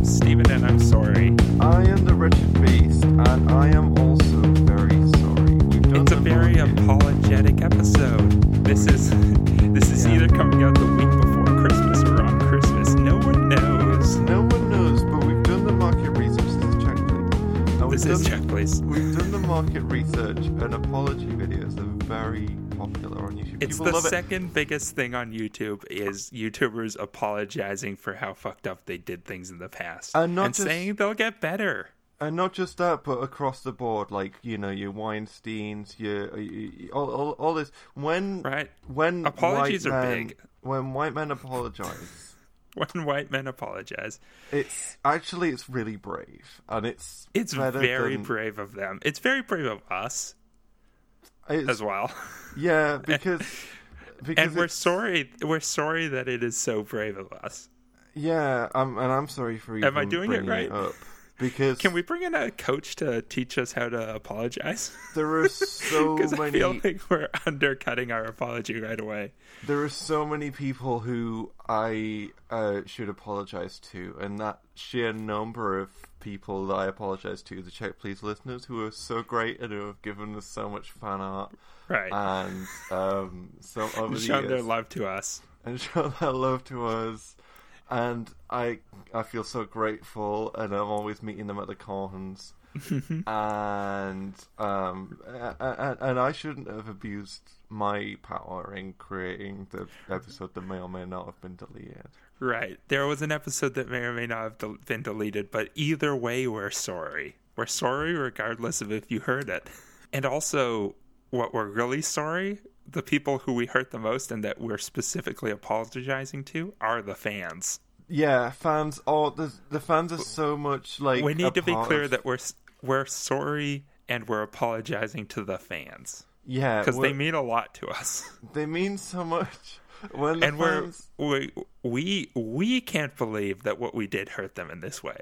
am Steven, and I'm sorry. I am the Wretched Beast, and I am also very sorry. It's a very apologetic episode. This is either coming out the week before Christmas or on Christmas. No one knows. No one knows, but we've done the market research since Check Please. This is Check Please. We've done the market research, and apology videos are very popular on YouTube. It's the second biggest thing on YouTube is YouTubers apologizing for how fucked up they did things in the past and saying they'll get better. And not just that, but across the board, like, you know, your Weinsteins, your all this. When apologies are big. When white men apologize. When white men apologize, it's really brave, and it's very brave of them. It's very brave of us. As well. Yeah, because and we're sorry that it is so brave of us. Yeah, and I'm sorry for you. Am I doing it right? Because can we bring in a coach to teach us how to apologize? There are so many. I feel like we're undercutting our apology right away. There are so many people who I should apologize to, and that sheer number of people that I apologize to, the Check Please listeners, who are so great and who have given us so much fan art, right? And so over the shown years, their love to us, and shown their love to us. And I feel so grateful, and I'm always meeting them at the cons. and I shouldn't have abused my power in creating the episode that may or may not have been deleted. Right. There was an episode that may or may not have been deleted, but either way, we're sorry. We're sorry regardless of if you heard it. And also, what we're really sorry, the people who we hurt the most and that we're specifically apologizing to are the fans. Yeah, fans. Oh, the fans are so much like. We need to be clear that we're sorry and we're apologizing to the fans. Yeah, because they mean a lot to us. They mean so much. When and fans, we can't believe that what we did hurt them in this way.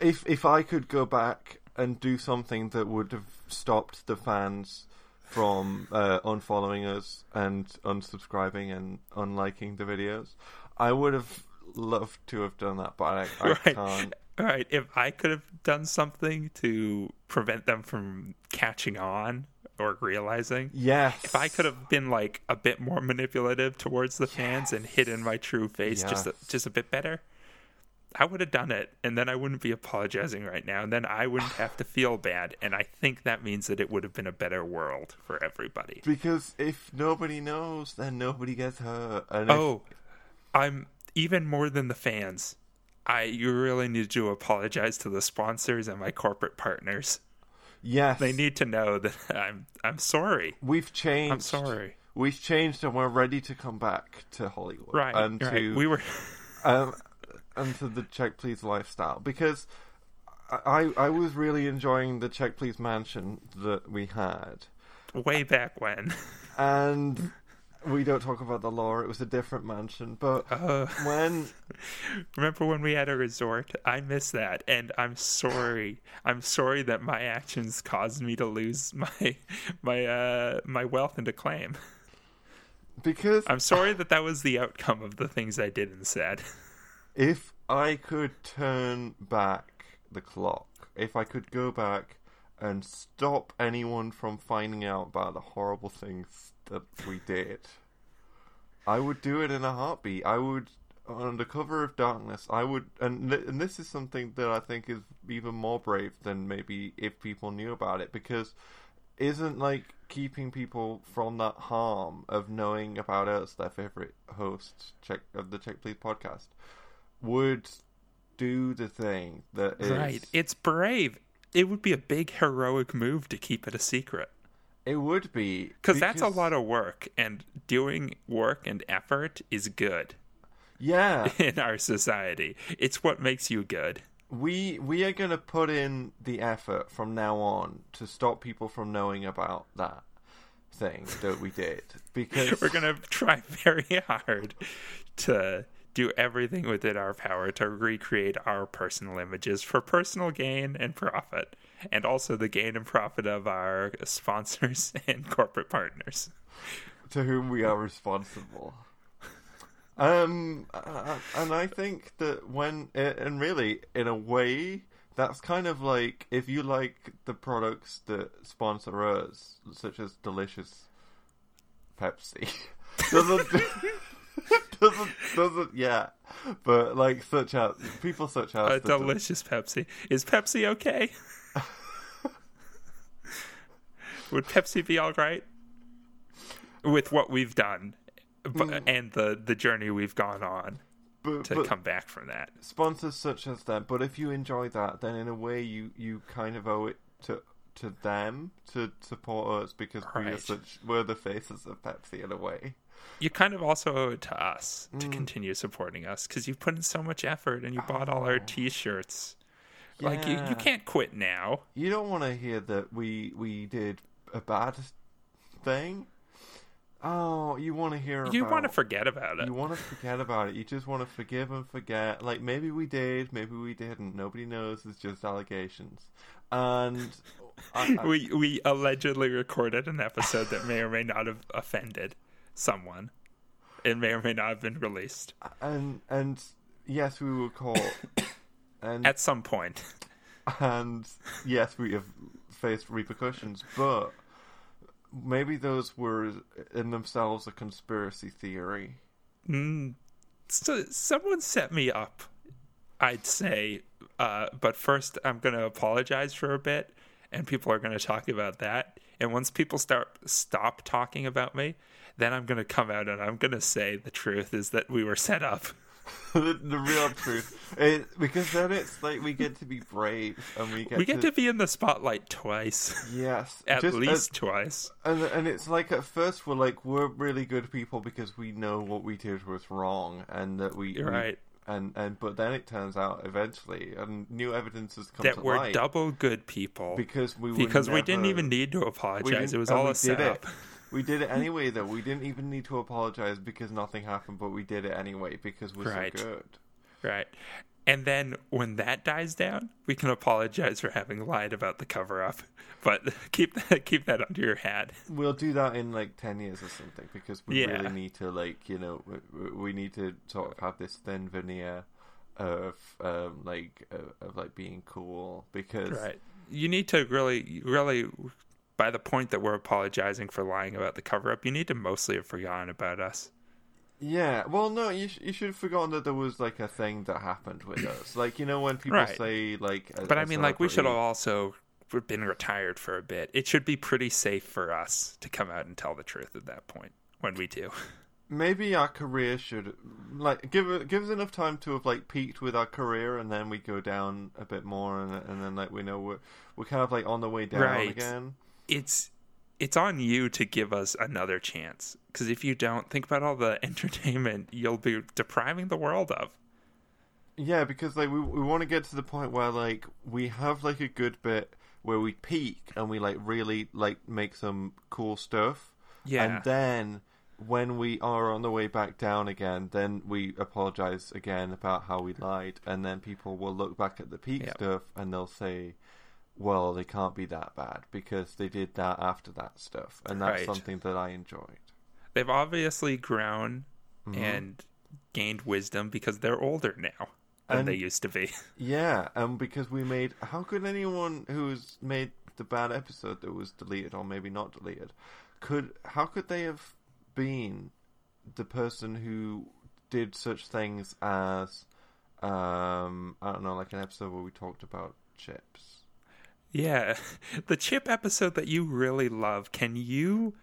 If I could go back and do something that would have stopped the fans from unfollowing us and unsubscribing and unliking the videos, I would have loved to have done that, but I can't. Right. If I could have done something to prevent them from catching on or realizing. Yes. If I could have been like a bit more manipulative towards the fans and hidden my true face just a bit better, I would have done it, and then I wouldn't be apologizing right now, and then I wouldn't have to feel bad, and I think that means that it would have been a better world for everybody. Because if nobody knows, then nobody gets hurt. And I'm even more than the fans. You really need to apologize to the sponsors and my corporate partners. Yes. They need to know that I'm sorry. We've changed. I'm sorry. We've changed, and we're ready to come back to Hollywood. Right. And right. We were... and to the Check Please lifestyle, because I was really enjoying the Check Please mansion that we had way back when, and we don't talk about the lore. It was a different mansion, but remember when we had a resort? I miss that, and I'm sorry. I'm sorry that my actions caused me to lose my wealth and acclaim. Because I'm sorry that was the outcome of the things I did and said. If I could turn back the clock, if I could go back and stop anyone from finding out about the horrible things that we did, I would do it in a heartbeat. I would, under cover of darkness, I would, and this is something that I think is even more brave than maybe if people knew about it, because isn't like keeping people from that harm of knowing about us, their favorite host of the Check Please podcast, would do the thing that is... Right, it's brave. It would be a big heroic move to keep it a secret. It would be. Because that's a lot of work, and doing work and effort is good. Yeah. In our society. It's what makes you good. We are going to put in the effort from now on to stop people from knowing about that thing that we did. Because... We're going to try very hard to... do everything within our power to recreate our personal images for personal gain and profit, and also the gain and profit of our sponsors and corporate partners, to whom we are responsible. And I think that when, and really, in a way, that's kind of like, if you like the products that sponsor us, such as delicious Pepsi, doesn't yeah, but like such as, people such as... delicious Pepsi. Is Pepsi okay? Would Pepsi be all right with what we've done? But, and the journey we've gone on to come back from that. Sponsors such as them. But if you enjoy that, then in a way you kind of owe it to them to support us, because right. we're the faces of Pepsi in a way. You kind of also owe it to us to continue supporting us, because you've put in so much effort and you bought all our T-shirts. Yeah. Like you can't quit now. You don't want to hear that we did a bad thing. Oh, you want to hear about... You want to forget about it. You want to forget about it. You just want to forgive and forget. Like, maybe we did, maybe we didn't. Nobody knows. It's just allegations. And... we allegedly recorded an episode that may or may not have offended someone. It may or may not have been released. And yes, we were caught. And at some point. And yes, we have faced repercussions, but... Maybe those were in themselves a conspiracy theory. So someone set me up, I'd say. But first, I'm going to apologize for a bit, and people are going to talk about that. And once people stop talking about me, then I'm going to come out and I'm going to say the truth is that we were set up. The real truth. Because then it's like we get to be brave, and we get to be in the spotlight twice. Yes. At least twice. And it's like at first we're like, we're really good people because we know what we did was wrong, and that we... You're right. But then it turns out eventually, and new evidence has come to light, that we're double good people. Because we didn't even need to apologize. It was all a setup. We did it anyway, though. We didn't even need to apologize because nothing happened, but we did it anyway because we're so good. Right. And then when that dies down, we can apologize for having lied about the cover-up. But keep that under your hat. We'll do that in, like, 10 years or something, because we really need to, like, you know, we need to sort of have this thin veneer of being cool, because... Right. You need to really, really... By the point that we're apologizing for lying about the cover-up, you need to mostly have forgotten about us. Yeah, well, no, you should have forgotten that there was, like, a thing that happened with us. Like, you know, when people say, like... But I mean, like, we should have also been retired for a bit. It should be pretty safe for us to come out and tell the truth at that point, when we do. Maybe our career should, like, give us enough time to have, like, peaked with our career, and then we go down a bit more, and then, like, we know we're kind of, like, on the way down again. It's on you to give us another chance, because if you don't, think about all the entertainment you'll be depriving the world of. Yeah, because like we want to get to the point where like we have like a good bit where we peak and we like really like make some cool stuff. Yeah, and then when we are on the way back down again, then we apologize again about how we lied, and then people will look back at the peak stuff and they'll say, well, they can't be that bad because they did that after that stuff. And that's something that I enjoyed. They've obviously grown and gained wisdom because they're older now than they used to be. Yeah, and because we made... How could anyone who's made the bad episode that was deleted or maybe not deleted, how could they have been the person who did such things as, I don't know, like an episode where we talked about chips? Yeah, the chip episode that you really love. Could you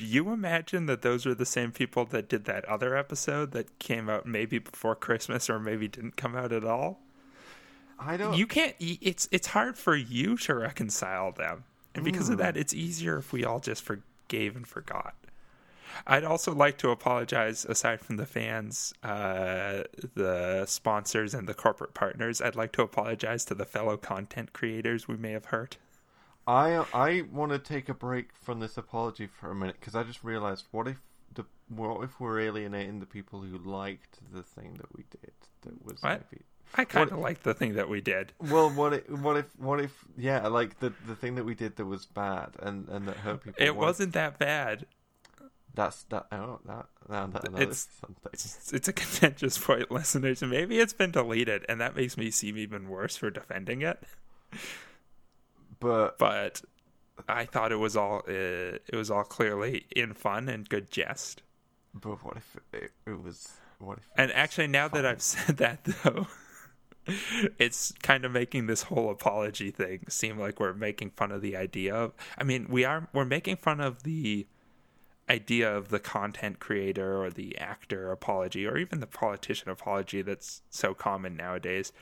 imagine that those were the same people that did that other episode that came out maybe before Christmas or maybe didn't come out at all? I don't. You can't. It's hard for you to reconcile them, and because of that, it's easier if we all just forgave and forgot. I'd also like to apologize, aside from the fans, the sponsors, and the corporate partners. I'd like to apologize to the fellow content creators we may have hurt. I want to take a break from this apology for a minute, because I just realized, what if we're alienating the people who liked the thing that we did? That was maybe... I kind of like the thing that we did. Well, what if? Yeah, like the thing that we did that was bad and that hurt people. It wasn't that bad. It's a contentious point, listeners. Maybe it's been deleted, and that makes me seem even worse for defending it. But I thought it was all clearly in fun and good jest. But what if it was? What if? And actually, now fun. That I've said that, though, it's kind of making this whole apology thing seem like we're making fun of the idea of. I mean, we're making fun of the idea of the content creator or the actor apology, or even the politician apology that's so common nowadays,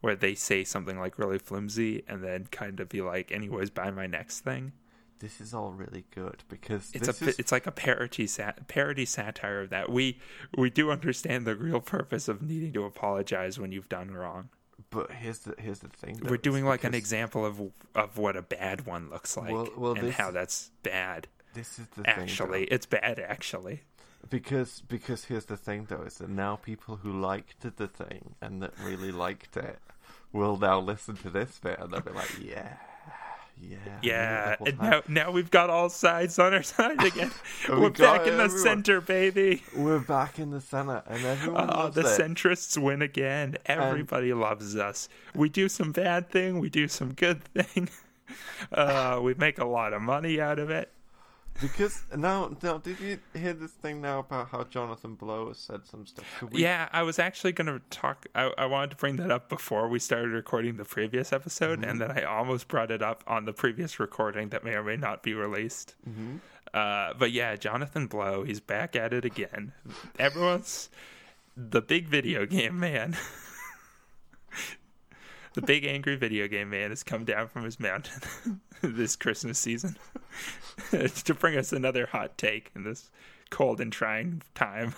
where they say something like really flimsy and then kind of be like, anyways, buy my next thing. This is all really good because it's like a parody satire of that. We do understand the real purpose of needing to apologize when you've done wrong. But here's the thing. We're doing like an example of what a bad one looks like and how that's bad. This is the thing. It's bad, actually. Because here's the thing, though, is that now people who liked the thing and that really liked it will now listen to this bit and they'll be like, yeah. And now we've got all sides on our side again. We're back in the center, baby. We're back in the center, and everyone loves it. The centrists win again. Everybody loves us. We do some bad thing. We do some good thing. We make a lot of money out of it. Because now, did you hear this thing now about how Jonathan Blow said some stuff? Yeah, I was actually going to talk. I wanted to bring that up before we started recording the previous episode, mm-hmm. and then I almost brought it up on the previous recording that may or may not be released. Mm-hmm. But yeah, Jonathan Blow, he's back at it again. Everyone's the big video game man. The big angry video game man has come down from his mountain this Christmas season to bring us another hot take in this cold and trying time.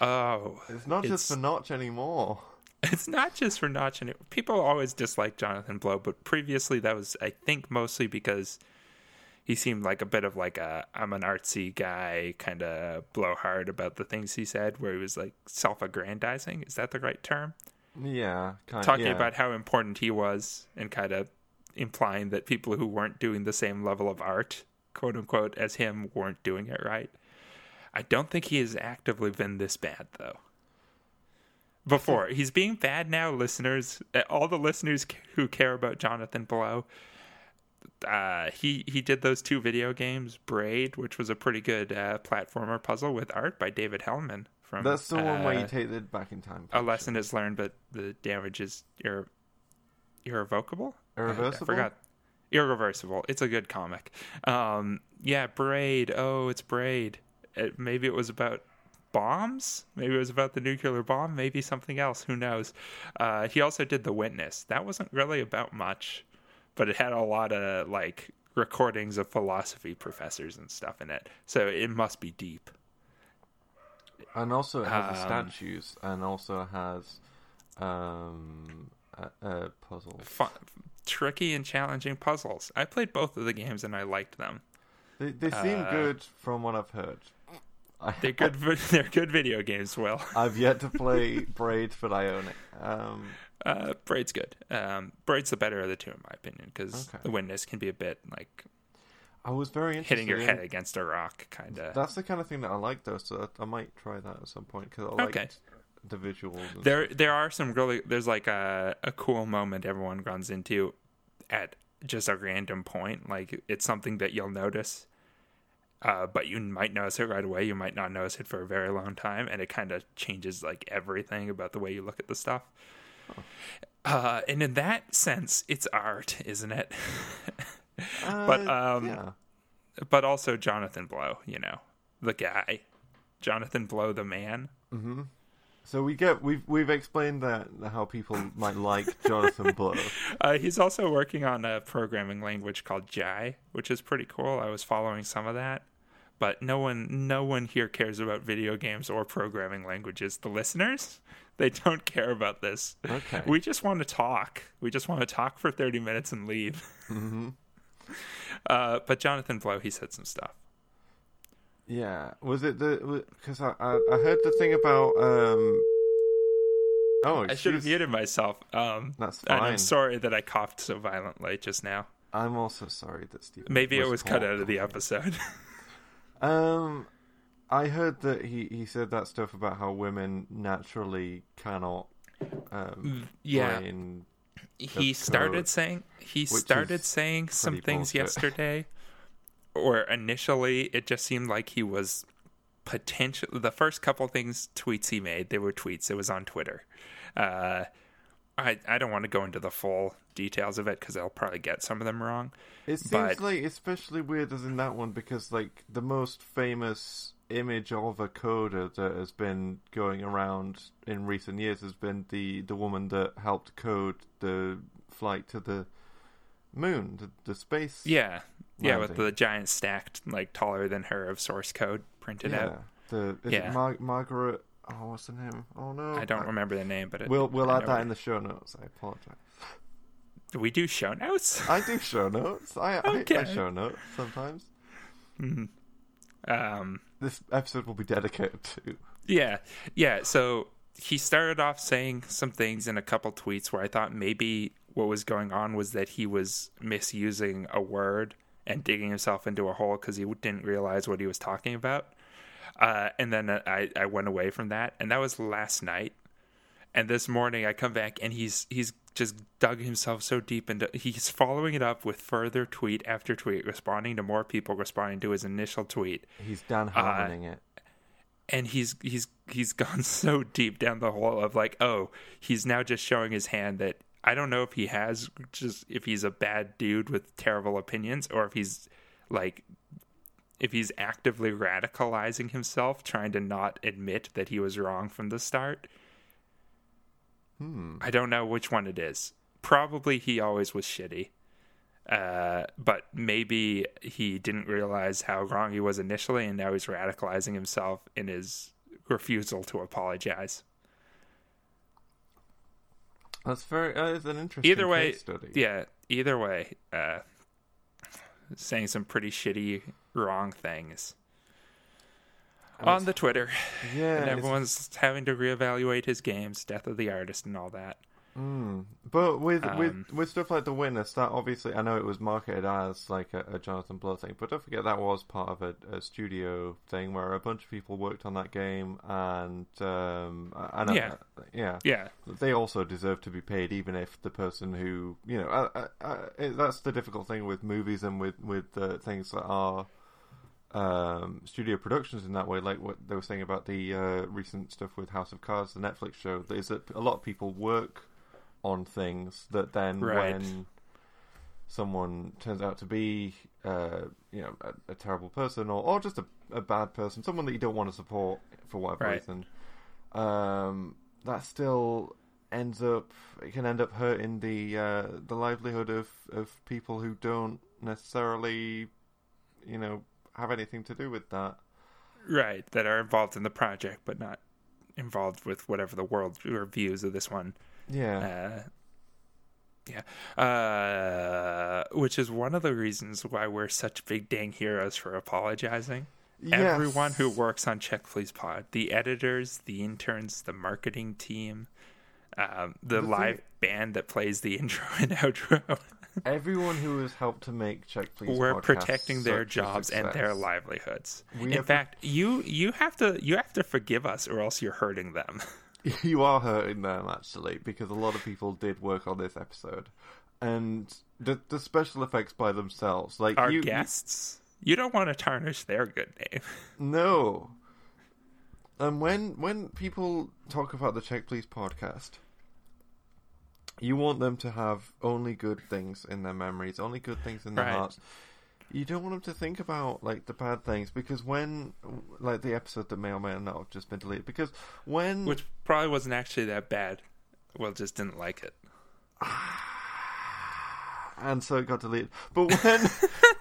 Oh, it's just for Notch anymore. It's not just for Notch anymore. People always dislike Jonathan Blow, but previously that was, I think, mostly because he seemed like a bit of like a I'm an artsy guy kind of blowhard about the things he said, where he was like self-aggrandizing. Is that the right term? Yeah, talking about how important he was and kind of implying that people who weren't doing the same level of art, quote unquote, as him weren't doing it right. I don't think he has actively been this bad, though. Before. He's being bad now, listeners. All the listeners who care about Jonathan Blow, he did those two video games, Braid, which was a pretty good platformer puzzle with art by David Hellman. That's the one where you take the back in time. A lesson is learned, but the damage is irrevocable? Irreversible? I forgot. Irreversible. It's a good comic. Yeah, Braid. Oh, it's Braid. Maybe it was about bombs? Maybe it was about the nuclear bomb? Maybe something else. Who knows? He also did The Witness. That wasn't really about much, but it had a lot of like recordings of philosophy professors and stuff in it. So it must be deep. And also it has the statues, and also has puzzles. Fun, tricky and challenging puzzles. I played both of the games, and I liked them. They seem good from what I've heard. They're good. They're good video games, Will. I've yet to play Braid, but I own it. Braid's good. Braid's the better of the two, in my opinion, because The Witness can be a bit like... I was very interested hitting your head against a rock, kind of. That's the kind of thing that I like, though. So I might try that at some point because I like the visuals. There are some really. There's like a cool moment everyone runs into at just a random point. Like it's something that you'll notice, but you might notice it right away. You might not notice it for a very long time, and it kind of changes like everything about the way you look at the stuff. Oh. And in that sense, it's art, isn't it? But also Jonathan Blow, you know, the guy, Jonathan Blow, the man. Mm-hmm. So we've explained that how people might like Jonathan Blow. He's also working on a programming language called Jai, which is pretty cool. I was following some of that, but no one here cares about video games or programming languages. The listeners, they don't care about this. Okay. We just want to talk. We just want to talk for 30 minutes and leave. Mm-hmm. But Jonathan Blow, he said some stuff. Yeah, was it the? Because I heard the thing about. I should have muted myself. That's fine. And I'm sorry that I coughed so violently just now. I'm also sorry that Stephen. Maybe it was cut out of the episode. I heard that he said that stuff about how women naturally cannot play in He started saying some things yesterday, or initially it just seemed like he was potentially, the first couple things tweets he made, they were tweets, it was on Twitter. I don't want to go into the full details of it because I'll probably get some of them wrong. It seems like especially weird as in that one because like the most famous image of a coder that has been going around in recent years has been the woman that helped code the flight to the moon, the space landing. Yeah, with the giant stack like taller than her of source code printed out. Is it Margaret? Oh, what's the name? Oh no, I don't remember the name, but we'll add that in the show notes. I apologize. Do we do show notes? I do show notes. I show notes sometimes. Mm-hmm. This episode will be dedicated to. Yeah. So he started off saying some things in a couple tweets where I thought maybe what was going on was that he was misusing a word and digging himself into a hole because he didn't realize what he was talking about. And then I went away from that, and that was last night. And this morning I come back and he's just dug himself so deep into, he's following it up with further tweet after tweet, responding to more people responding to his initial tweet. He's done hardening it. And he's gone so deep down the hole of like, oh, he's now just showing his hand that I don't know if he has just, if he's a bad dude with terrible opinions or if he's like, if he's actively radicalizing himself, trying to not admit that he was wrong from the start. I don't know which one it is. Probably he always was shitty. But maybe he didn't realize how wrong he was initially, and now he's radicalizing himself in his refusal to apologize. That's very... it's an interesting case study. Yeah, either way, saying some pretty shitty, wrong things. On the Twitter. Yeah. And everyone's having to reevaluate his games, Death of the Artist and all that. But with stuff like The Witness, that obviously, I know it was marketed as like a Jonathan Blow thing, but don't forget that was part of a studio thing where a bunch of people worked on that game and they also deserve to be paid, even if the person who, you know, that's the difficult thing with movies and with things that are studio productions in that way, like what they were saying about the recent stuff with House of Cards, the Netflix show, is that a lot of people work on things that then when someone turns out to be a terrible person or just a bad person, someone that you don't want to support for whatever reason, that still can end up hurting the livelihood of people who don't necessarily, you know, have anything to do with that, that are involved in the project but not involved with whatever the world reviews of this one. Which is one of the reasons why we're such big dang heroes for apologizing. Everyone who works on Check Please Pod, the editors, the interns, the marketing team, the live band that plays the intro and outro. Everyone who has helped to make Check Please We're protecting their jobs and their livelihoods. In fact, you have to forgive us, or else you're hurting them. You are hurting them, actually, because a lot of people did work on this episode, and the special effects by themselves, like our guests. You don't want to tarnish their good name. No. And when people talk about the Check Please podcast, you want them to have only good things in their memories, only good things in their hearts. You don't want them to think about, like, the bad things, because when, like, the episode that may or may not have just been deleted, because when... Which probably wasn't actually that bad. Well, just didn't like it. And so it got deleted. But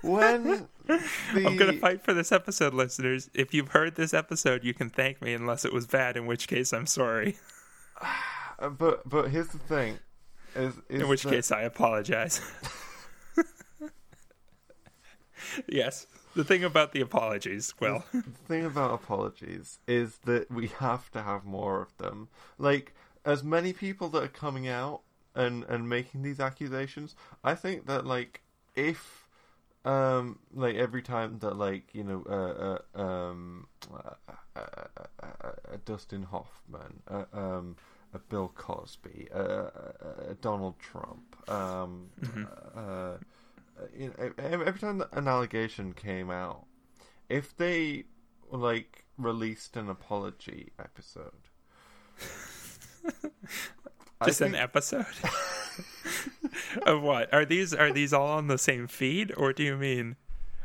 when I'm going to fight for this episode, listeners. If you've heard this episode, you can thank me, unless it was bad, in which case I'm sorry. But here's the thing. In which case, I apologize. Yes, the thing about the apologies. Well, the thing about apologies is that we have to have more of them. Like, as many people that are coming out and making these accusations, I think that, like, if Like every time that, like, you know, a Dustin Hoffman, a Bill Cosby, a Donald Trump, you know, every time that an allegation came out, if they like released an apology episode, an episode. Of what? Are these all on the same feed, or do you mean,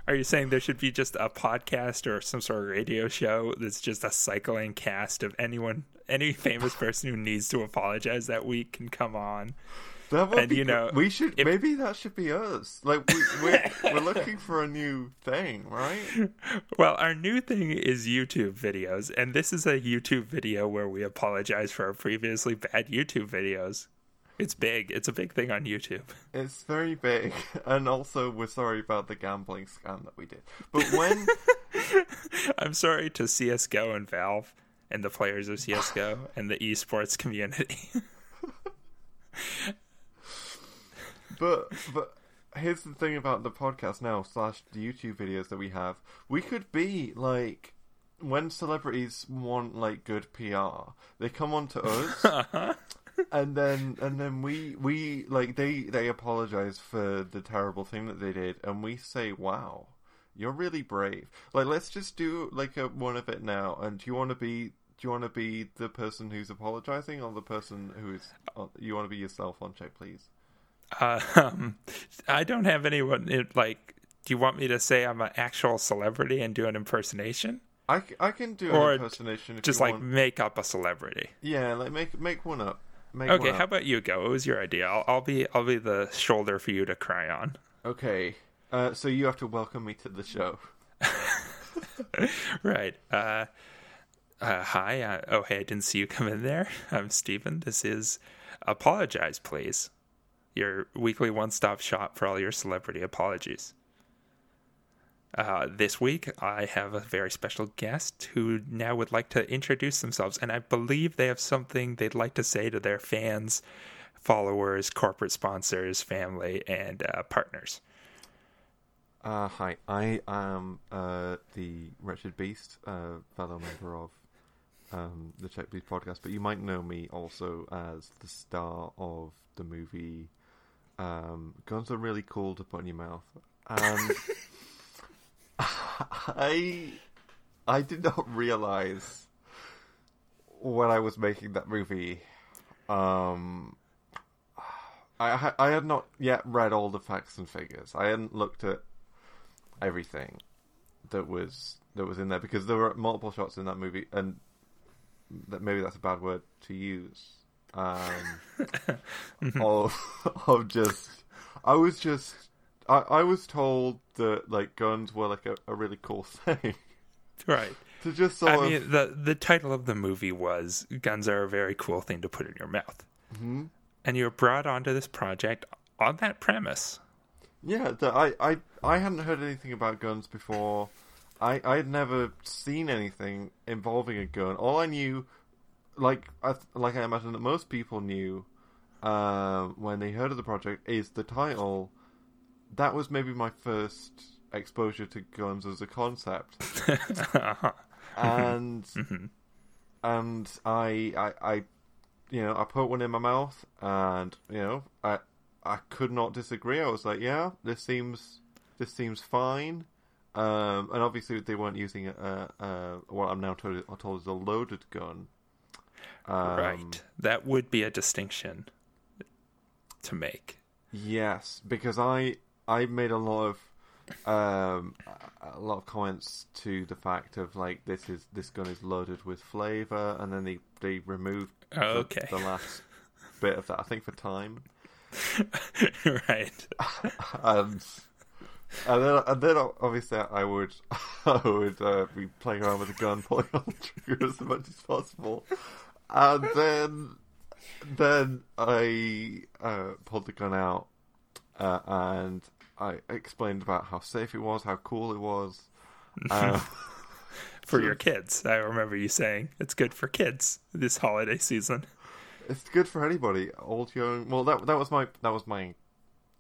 are you saying there should be just a podcast or some sort of radio show that's just a cycling cast of anyone, any famous person who needs to apologize that week can come on? That would, and, be, you know, we should, if, maybe that should be us. Like we're looking for a new thing, right? Well, our new thing is YouTube videos, and this is a YouTube video where we apologize for our previously bad YouTube videos. It's big. It's a big thing on YouTube. It's very big. And also, we're sorry about the gambling scam that we did. But when... I'm sorry to CSGO and Valve and the players of CSGO and the esports community. But here's the thing about the podcast now / the YouTube videos that we have. We could be like... When celebrities want like good PR, they come on to us. Uh-huh. And then we like they apologize for the terrible thing that they did, and we say, "Wow, you're really brave." Like, let's just do like a one of it now. And do you want to be the person who's apologizing, or the person who is? You want to be yourself on Check Please? I don't have anyone. Like, do you want me to say I'm an actual celebrity and do an impersonation? I can do an impersonation. If just you like want. Make up a celebrity. Yeah, like make one up. Okay, how about you go? What was your idea? I'll be the shoulder for you to cry on. Okay, so you have to welcome me to the show. Right. Hi. Hey, I didn't see you come in there. I'm Stephen. This is Apologize, Please, your weekly one-stop shop for all your celebrity apologies. This week, I have a very special guest who now would like to introduce themselves, and I believe they have something they'd like to say to their fans, followers, corporate sponsors, family, and partners. Hi, I am the Wretched Beast, fellow member of the Check Please podcast, but you might know me also as the star of the movie Guns Are Really Cool to Put in Your Mouth. And... I did not realize when I was making that movie. I had not yet read all the facts and figures. I hadn't looked at everything that was in there, because there were multiple shots in that movie, and that maybe that's a bad word to use. I was told that like guns were like a really cool thing, right? To just sort of... the title of the movie was "Guns Are a Very Cool Thing to Put in Your Mouth," mm-hmm. and you were brought onto this project on that premise. Yeah, I hadn't heard anything about guns before. I had never seen anything involving a gun. All I knew, like I imagine that most people knew when they heard of the project, is the title. That was maybe my first exposure to guns as a concept, and I, you know, I put one in my mouth, and you know, I could not disagree. I was like, yeah, this seems fine, and obviously they weren't using what I'm now told is a loaded gun. Right, that would be a distinction to make. Yes, because I made a lot of comments to the fact of like this gun is loaded with flavor, and then they removed the last bit of that, I think, for time. Right. And then obviously I would be playing around with a gun, pulling on the trigger as much as possible, and then I pulled the gun out. And I explained about how safe it was, how cool it was. For your kids. I remember you saying, it's good for kids this holiday season. It's good for anybody, old, young. Well, that was my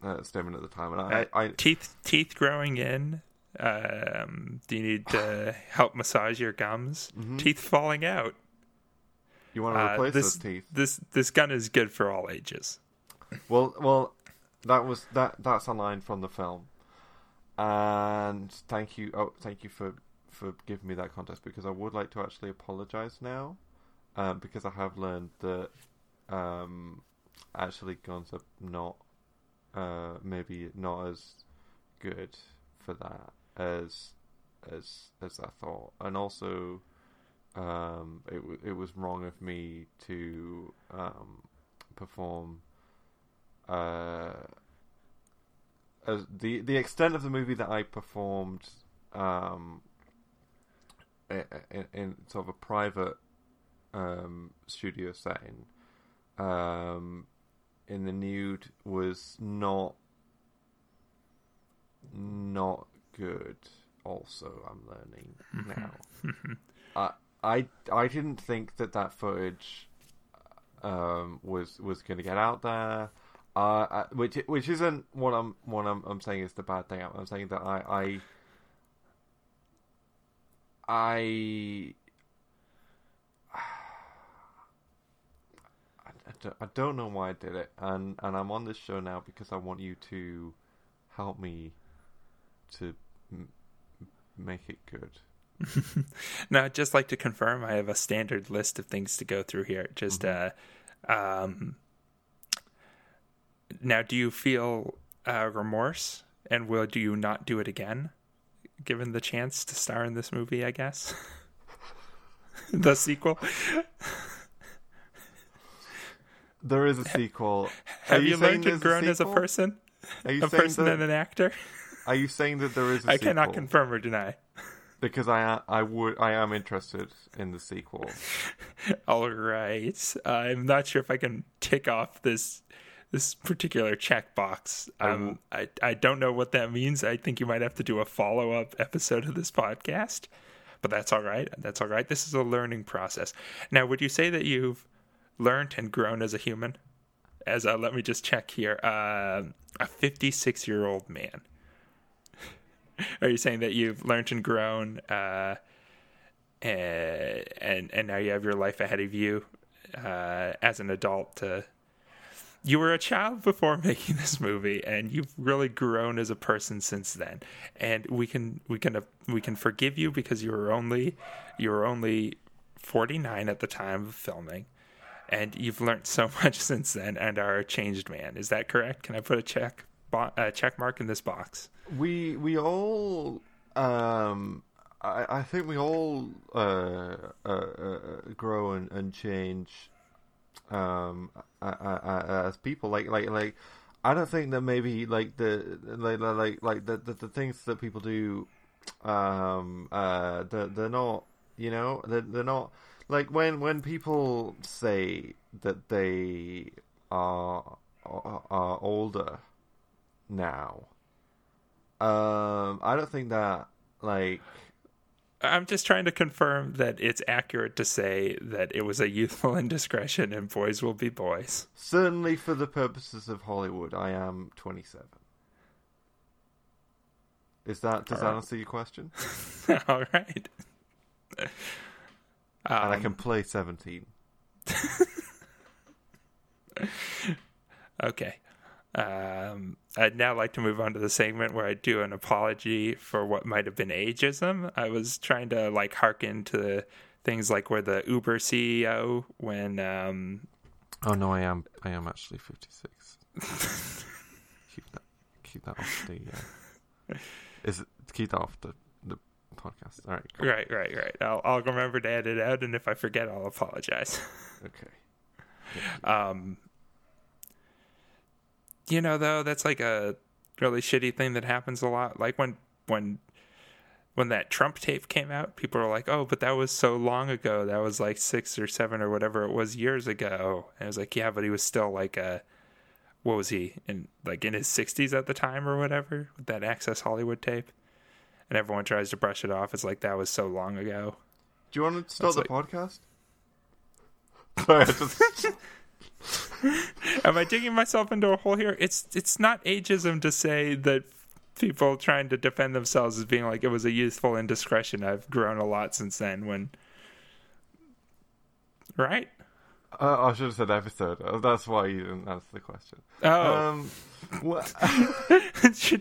stemmin at the time. And I teeth growing in. Do you need help massage your gums? Mm-hmm. Teeth falling out. You want to replace those teeth? This gun is good for all ages. Well, that's a line from the film. And thank you for giving me that context, because I would like to actually apologize now, because I have learned that actually guns are not maybe not as good for that as I thought, and also it was wrong of me to perform. As the extent of the movie that I performed in sort of a private studio setting in the nude was not good. Also, I'm learning now. I didn't think that footage was going to get out there. Which isn't what I'm saying is the bad thing. I'm saying that I don't know why I did it, and I'm on this show now because I want you to help me to make it good. Now, I'd just like to confirm I have a standard list of things to go through here. Just Now, do you feel remorse, and do you not do it again, given the chance to star in this movie, I guess? The sequel? There is a sequel. Have you learned and grown as a person? Are you a person and an actor? Are you saying that there is a sequel? I cannot confirm or deny. Because I am interested in the sequel. All right. I'm not sure if I can tick off this particular checkbox. I don't know what that means. I think you might have to do a follow-up episode of this podcast, but that's all right. That's all right. This is a learning process. Now, would you say that you've learned and grown as a human? As let me just check here, a 56-year-old man. Are you saying that you've learned and grown, and now you have your life ahead of you as an adult to... You were a child before making this movie, and you've really grown as a person since then. And we can forgive you because you were only 49 at the time of filming, and you've learned so much since then and are a changed man. Is that correct? Can I put a check mark in this box? We all I think we all grow and change. As people, like I don't think that maybe the things that people do, they're not, you know, they're not like when people say that they are older now. I don't think that like. I'm just trying to confirm that it's accurate to say that it was a youthful indiscretion and boys will be boys. Certainly for the purposes of Hollywood, I am 27. Does that answer your question? All right. And I can play 17. Okay. I'd now like to move on to the segment where I do an apology for what might have been ageism. I was trying to like hearken to things like where the Uber CEO when oh no, I am actually 56. keep that off the keep that off the podcast. All right, cool. Right. I'll remember to edit it out, and if I forget, I'll apologize. Okay. You know, though, that's like a really shitty thing that happens a lot. Like when that Trump tape came out, people were like, oh, but that was so long ago. That was like 6 or 7 or whatever it was years ago. And it was like, yeah, but he was still like what was he? In his 60s at the time or whatever with that Access Hollywood tape. And everyone tries to brush it off. It's like, that was so long ago. Do you want to start the podcast? Sorry, I just... Am I digging myself into a hole here? It's not ageism to say that people trying to defend themselves as being like, it was a youthful indiscretion. I've grown a lot since then. Right? I should have said episode. That's why you didn't answer the question. Oh.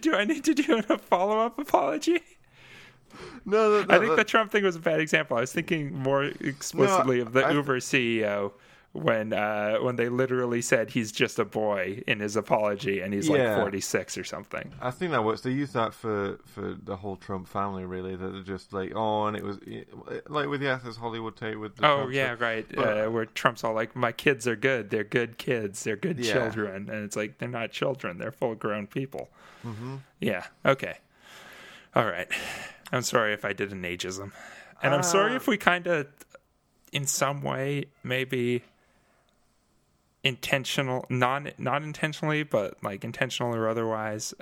Do I need to do a follow-up apology? No, I think the Trump thing was a bad example. I was thinking more explicitly of the Uber CEO when they literally said he's just a boy in his apology, and he's like 46 or something. I think that works. They use that for the whole Trump family, really. That they're just like, oh, and it was like with the Access Hollywood tape with the Trump stuff. Right. But, where Trump's all like, my kids are good. They're good kids. They're good children. And it's like, they're not children. They're full-grown people. Mm-hmm. Yeah. Okay. All right. I'm sorry if I did an ageism. And I'm sorry if we kind of, in some way, maybe intentional, not intentionally, but like intentional or otherwise,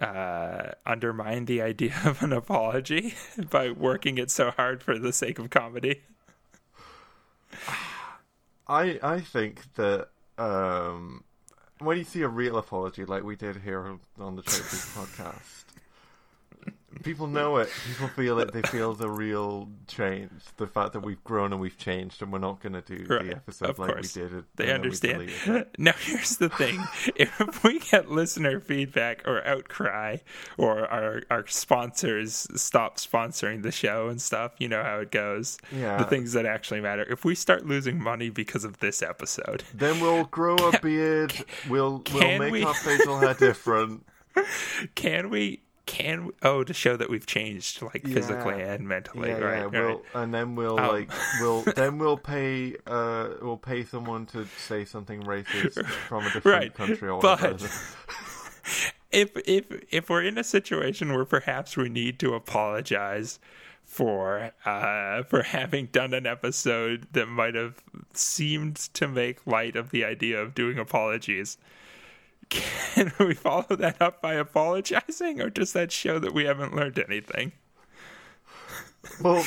undermine the idea of an apology by working it so hard for the sake of comedy. I think that when you see a real apology like we did here on the Check Please podcast, people know it. People feel it. They feel the real change. The fact that we've grown and we've changed, and we're not going to do the episodes like we did. They understand. Now, here's the thing. If we get listener feedback or outcry, or our sponsors stop sponsoring the show and stuff, you know how it goes. Yeah. The things that actually matter. If we start losing money because of this episode, then we'll grow a beard. We'll make our facial hair different. Can we? To show that we've changed, like physically and mentally, right? We'll pay someone to say something racist from a different country or whatever. But if we're in a situation where perhaps we need to apologize for having done an episode that might have seemed to make light of the idea of doing apologies, can we follow that up by apologizing, or does that show that we haven't learned anything? Well,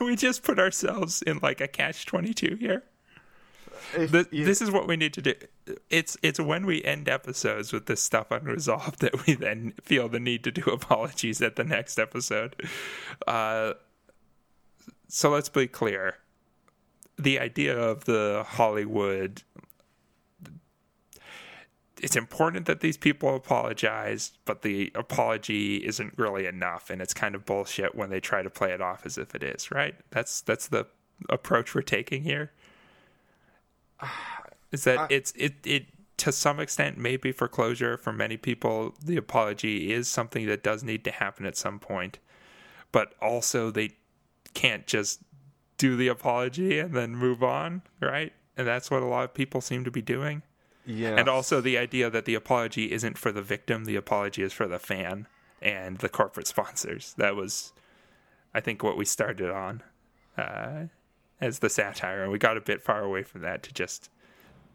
we just put ourselves in like a catch-22 here? This is what we need to do. It's when we end episodes with this stuff unresolved that we then feel the need to do apologies at the next episode. So let's be clear. The idea of the Hollywood... It's important that these people apologize, but the apology isn't really enough, and it's kind of bullshit when they try to play it off as if it is, right? That's the approach we're taking here. Is that it to some extent maybe for closure for many people, the apology is something that does need to happen at some point, but also they can't just do the apology and then move on, right? And that's what a lot of people seem to be doing. Yeah. And also the idea that the apology isn't for the victim, the apology is for the fan and the corporate sponsors. That was, I think, what we started on as the satire, and we got a bit far away from that to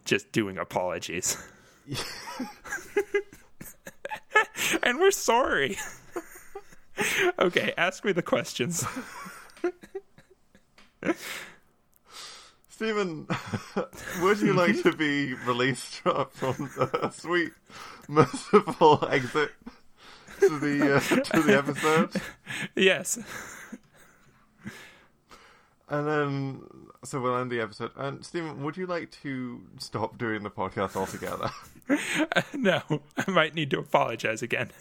just doing apologies. And we're sorry. Okay, ask me the questions. Stephen, would you like to be released from the sweet, merciful exit to the episode? Yes. And then, so we'll end the episode. And Stephen, would you like to stop doing the podcast altogether? No, I might need to apologize again.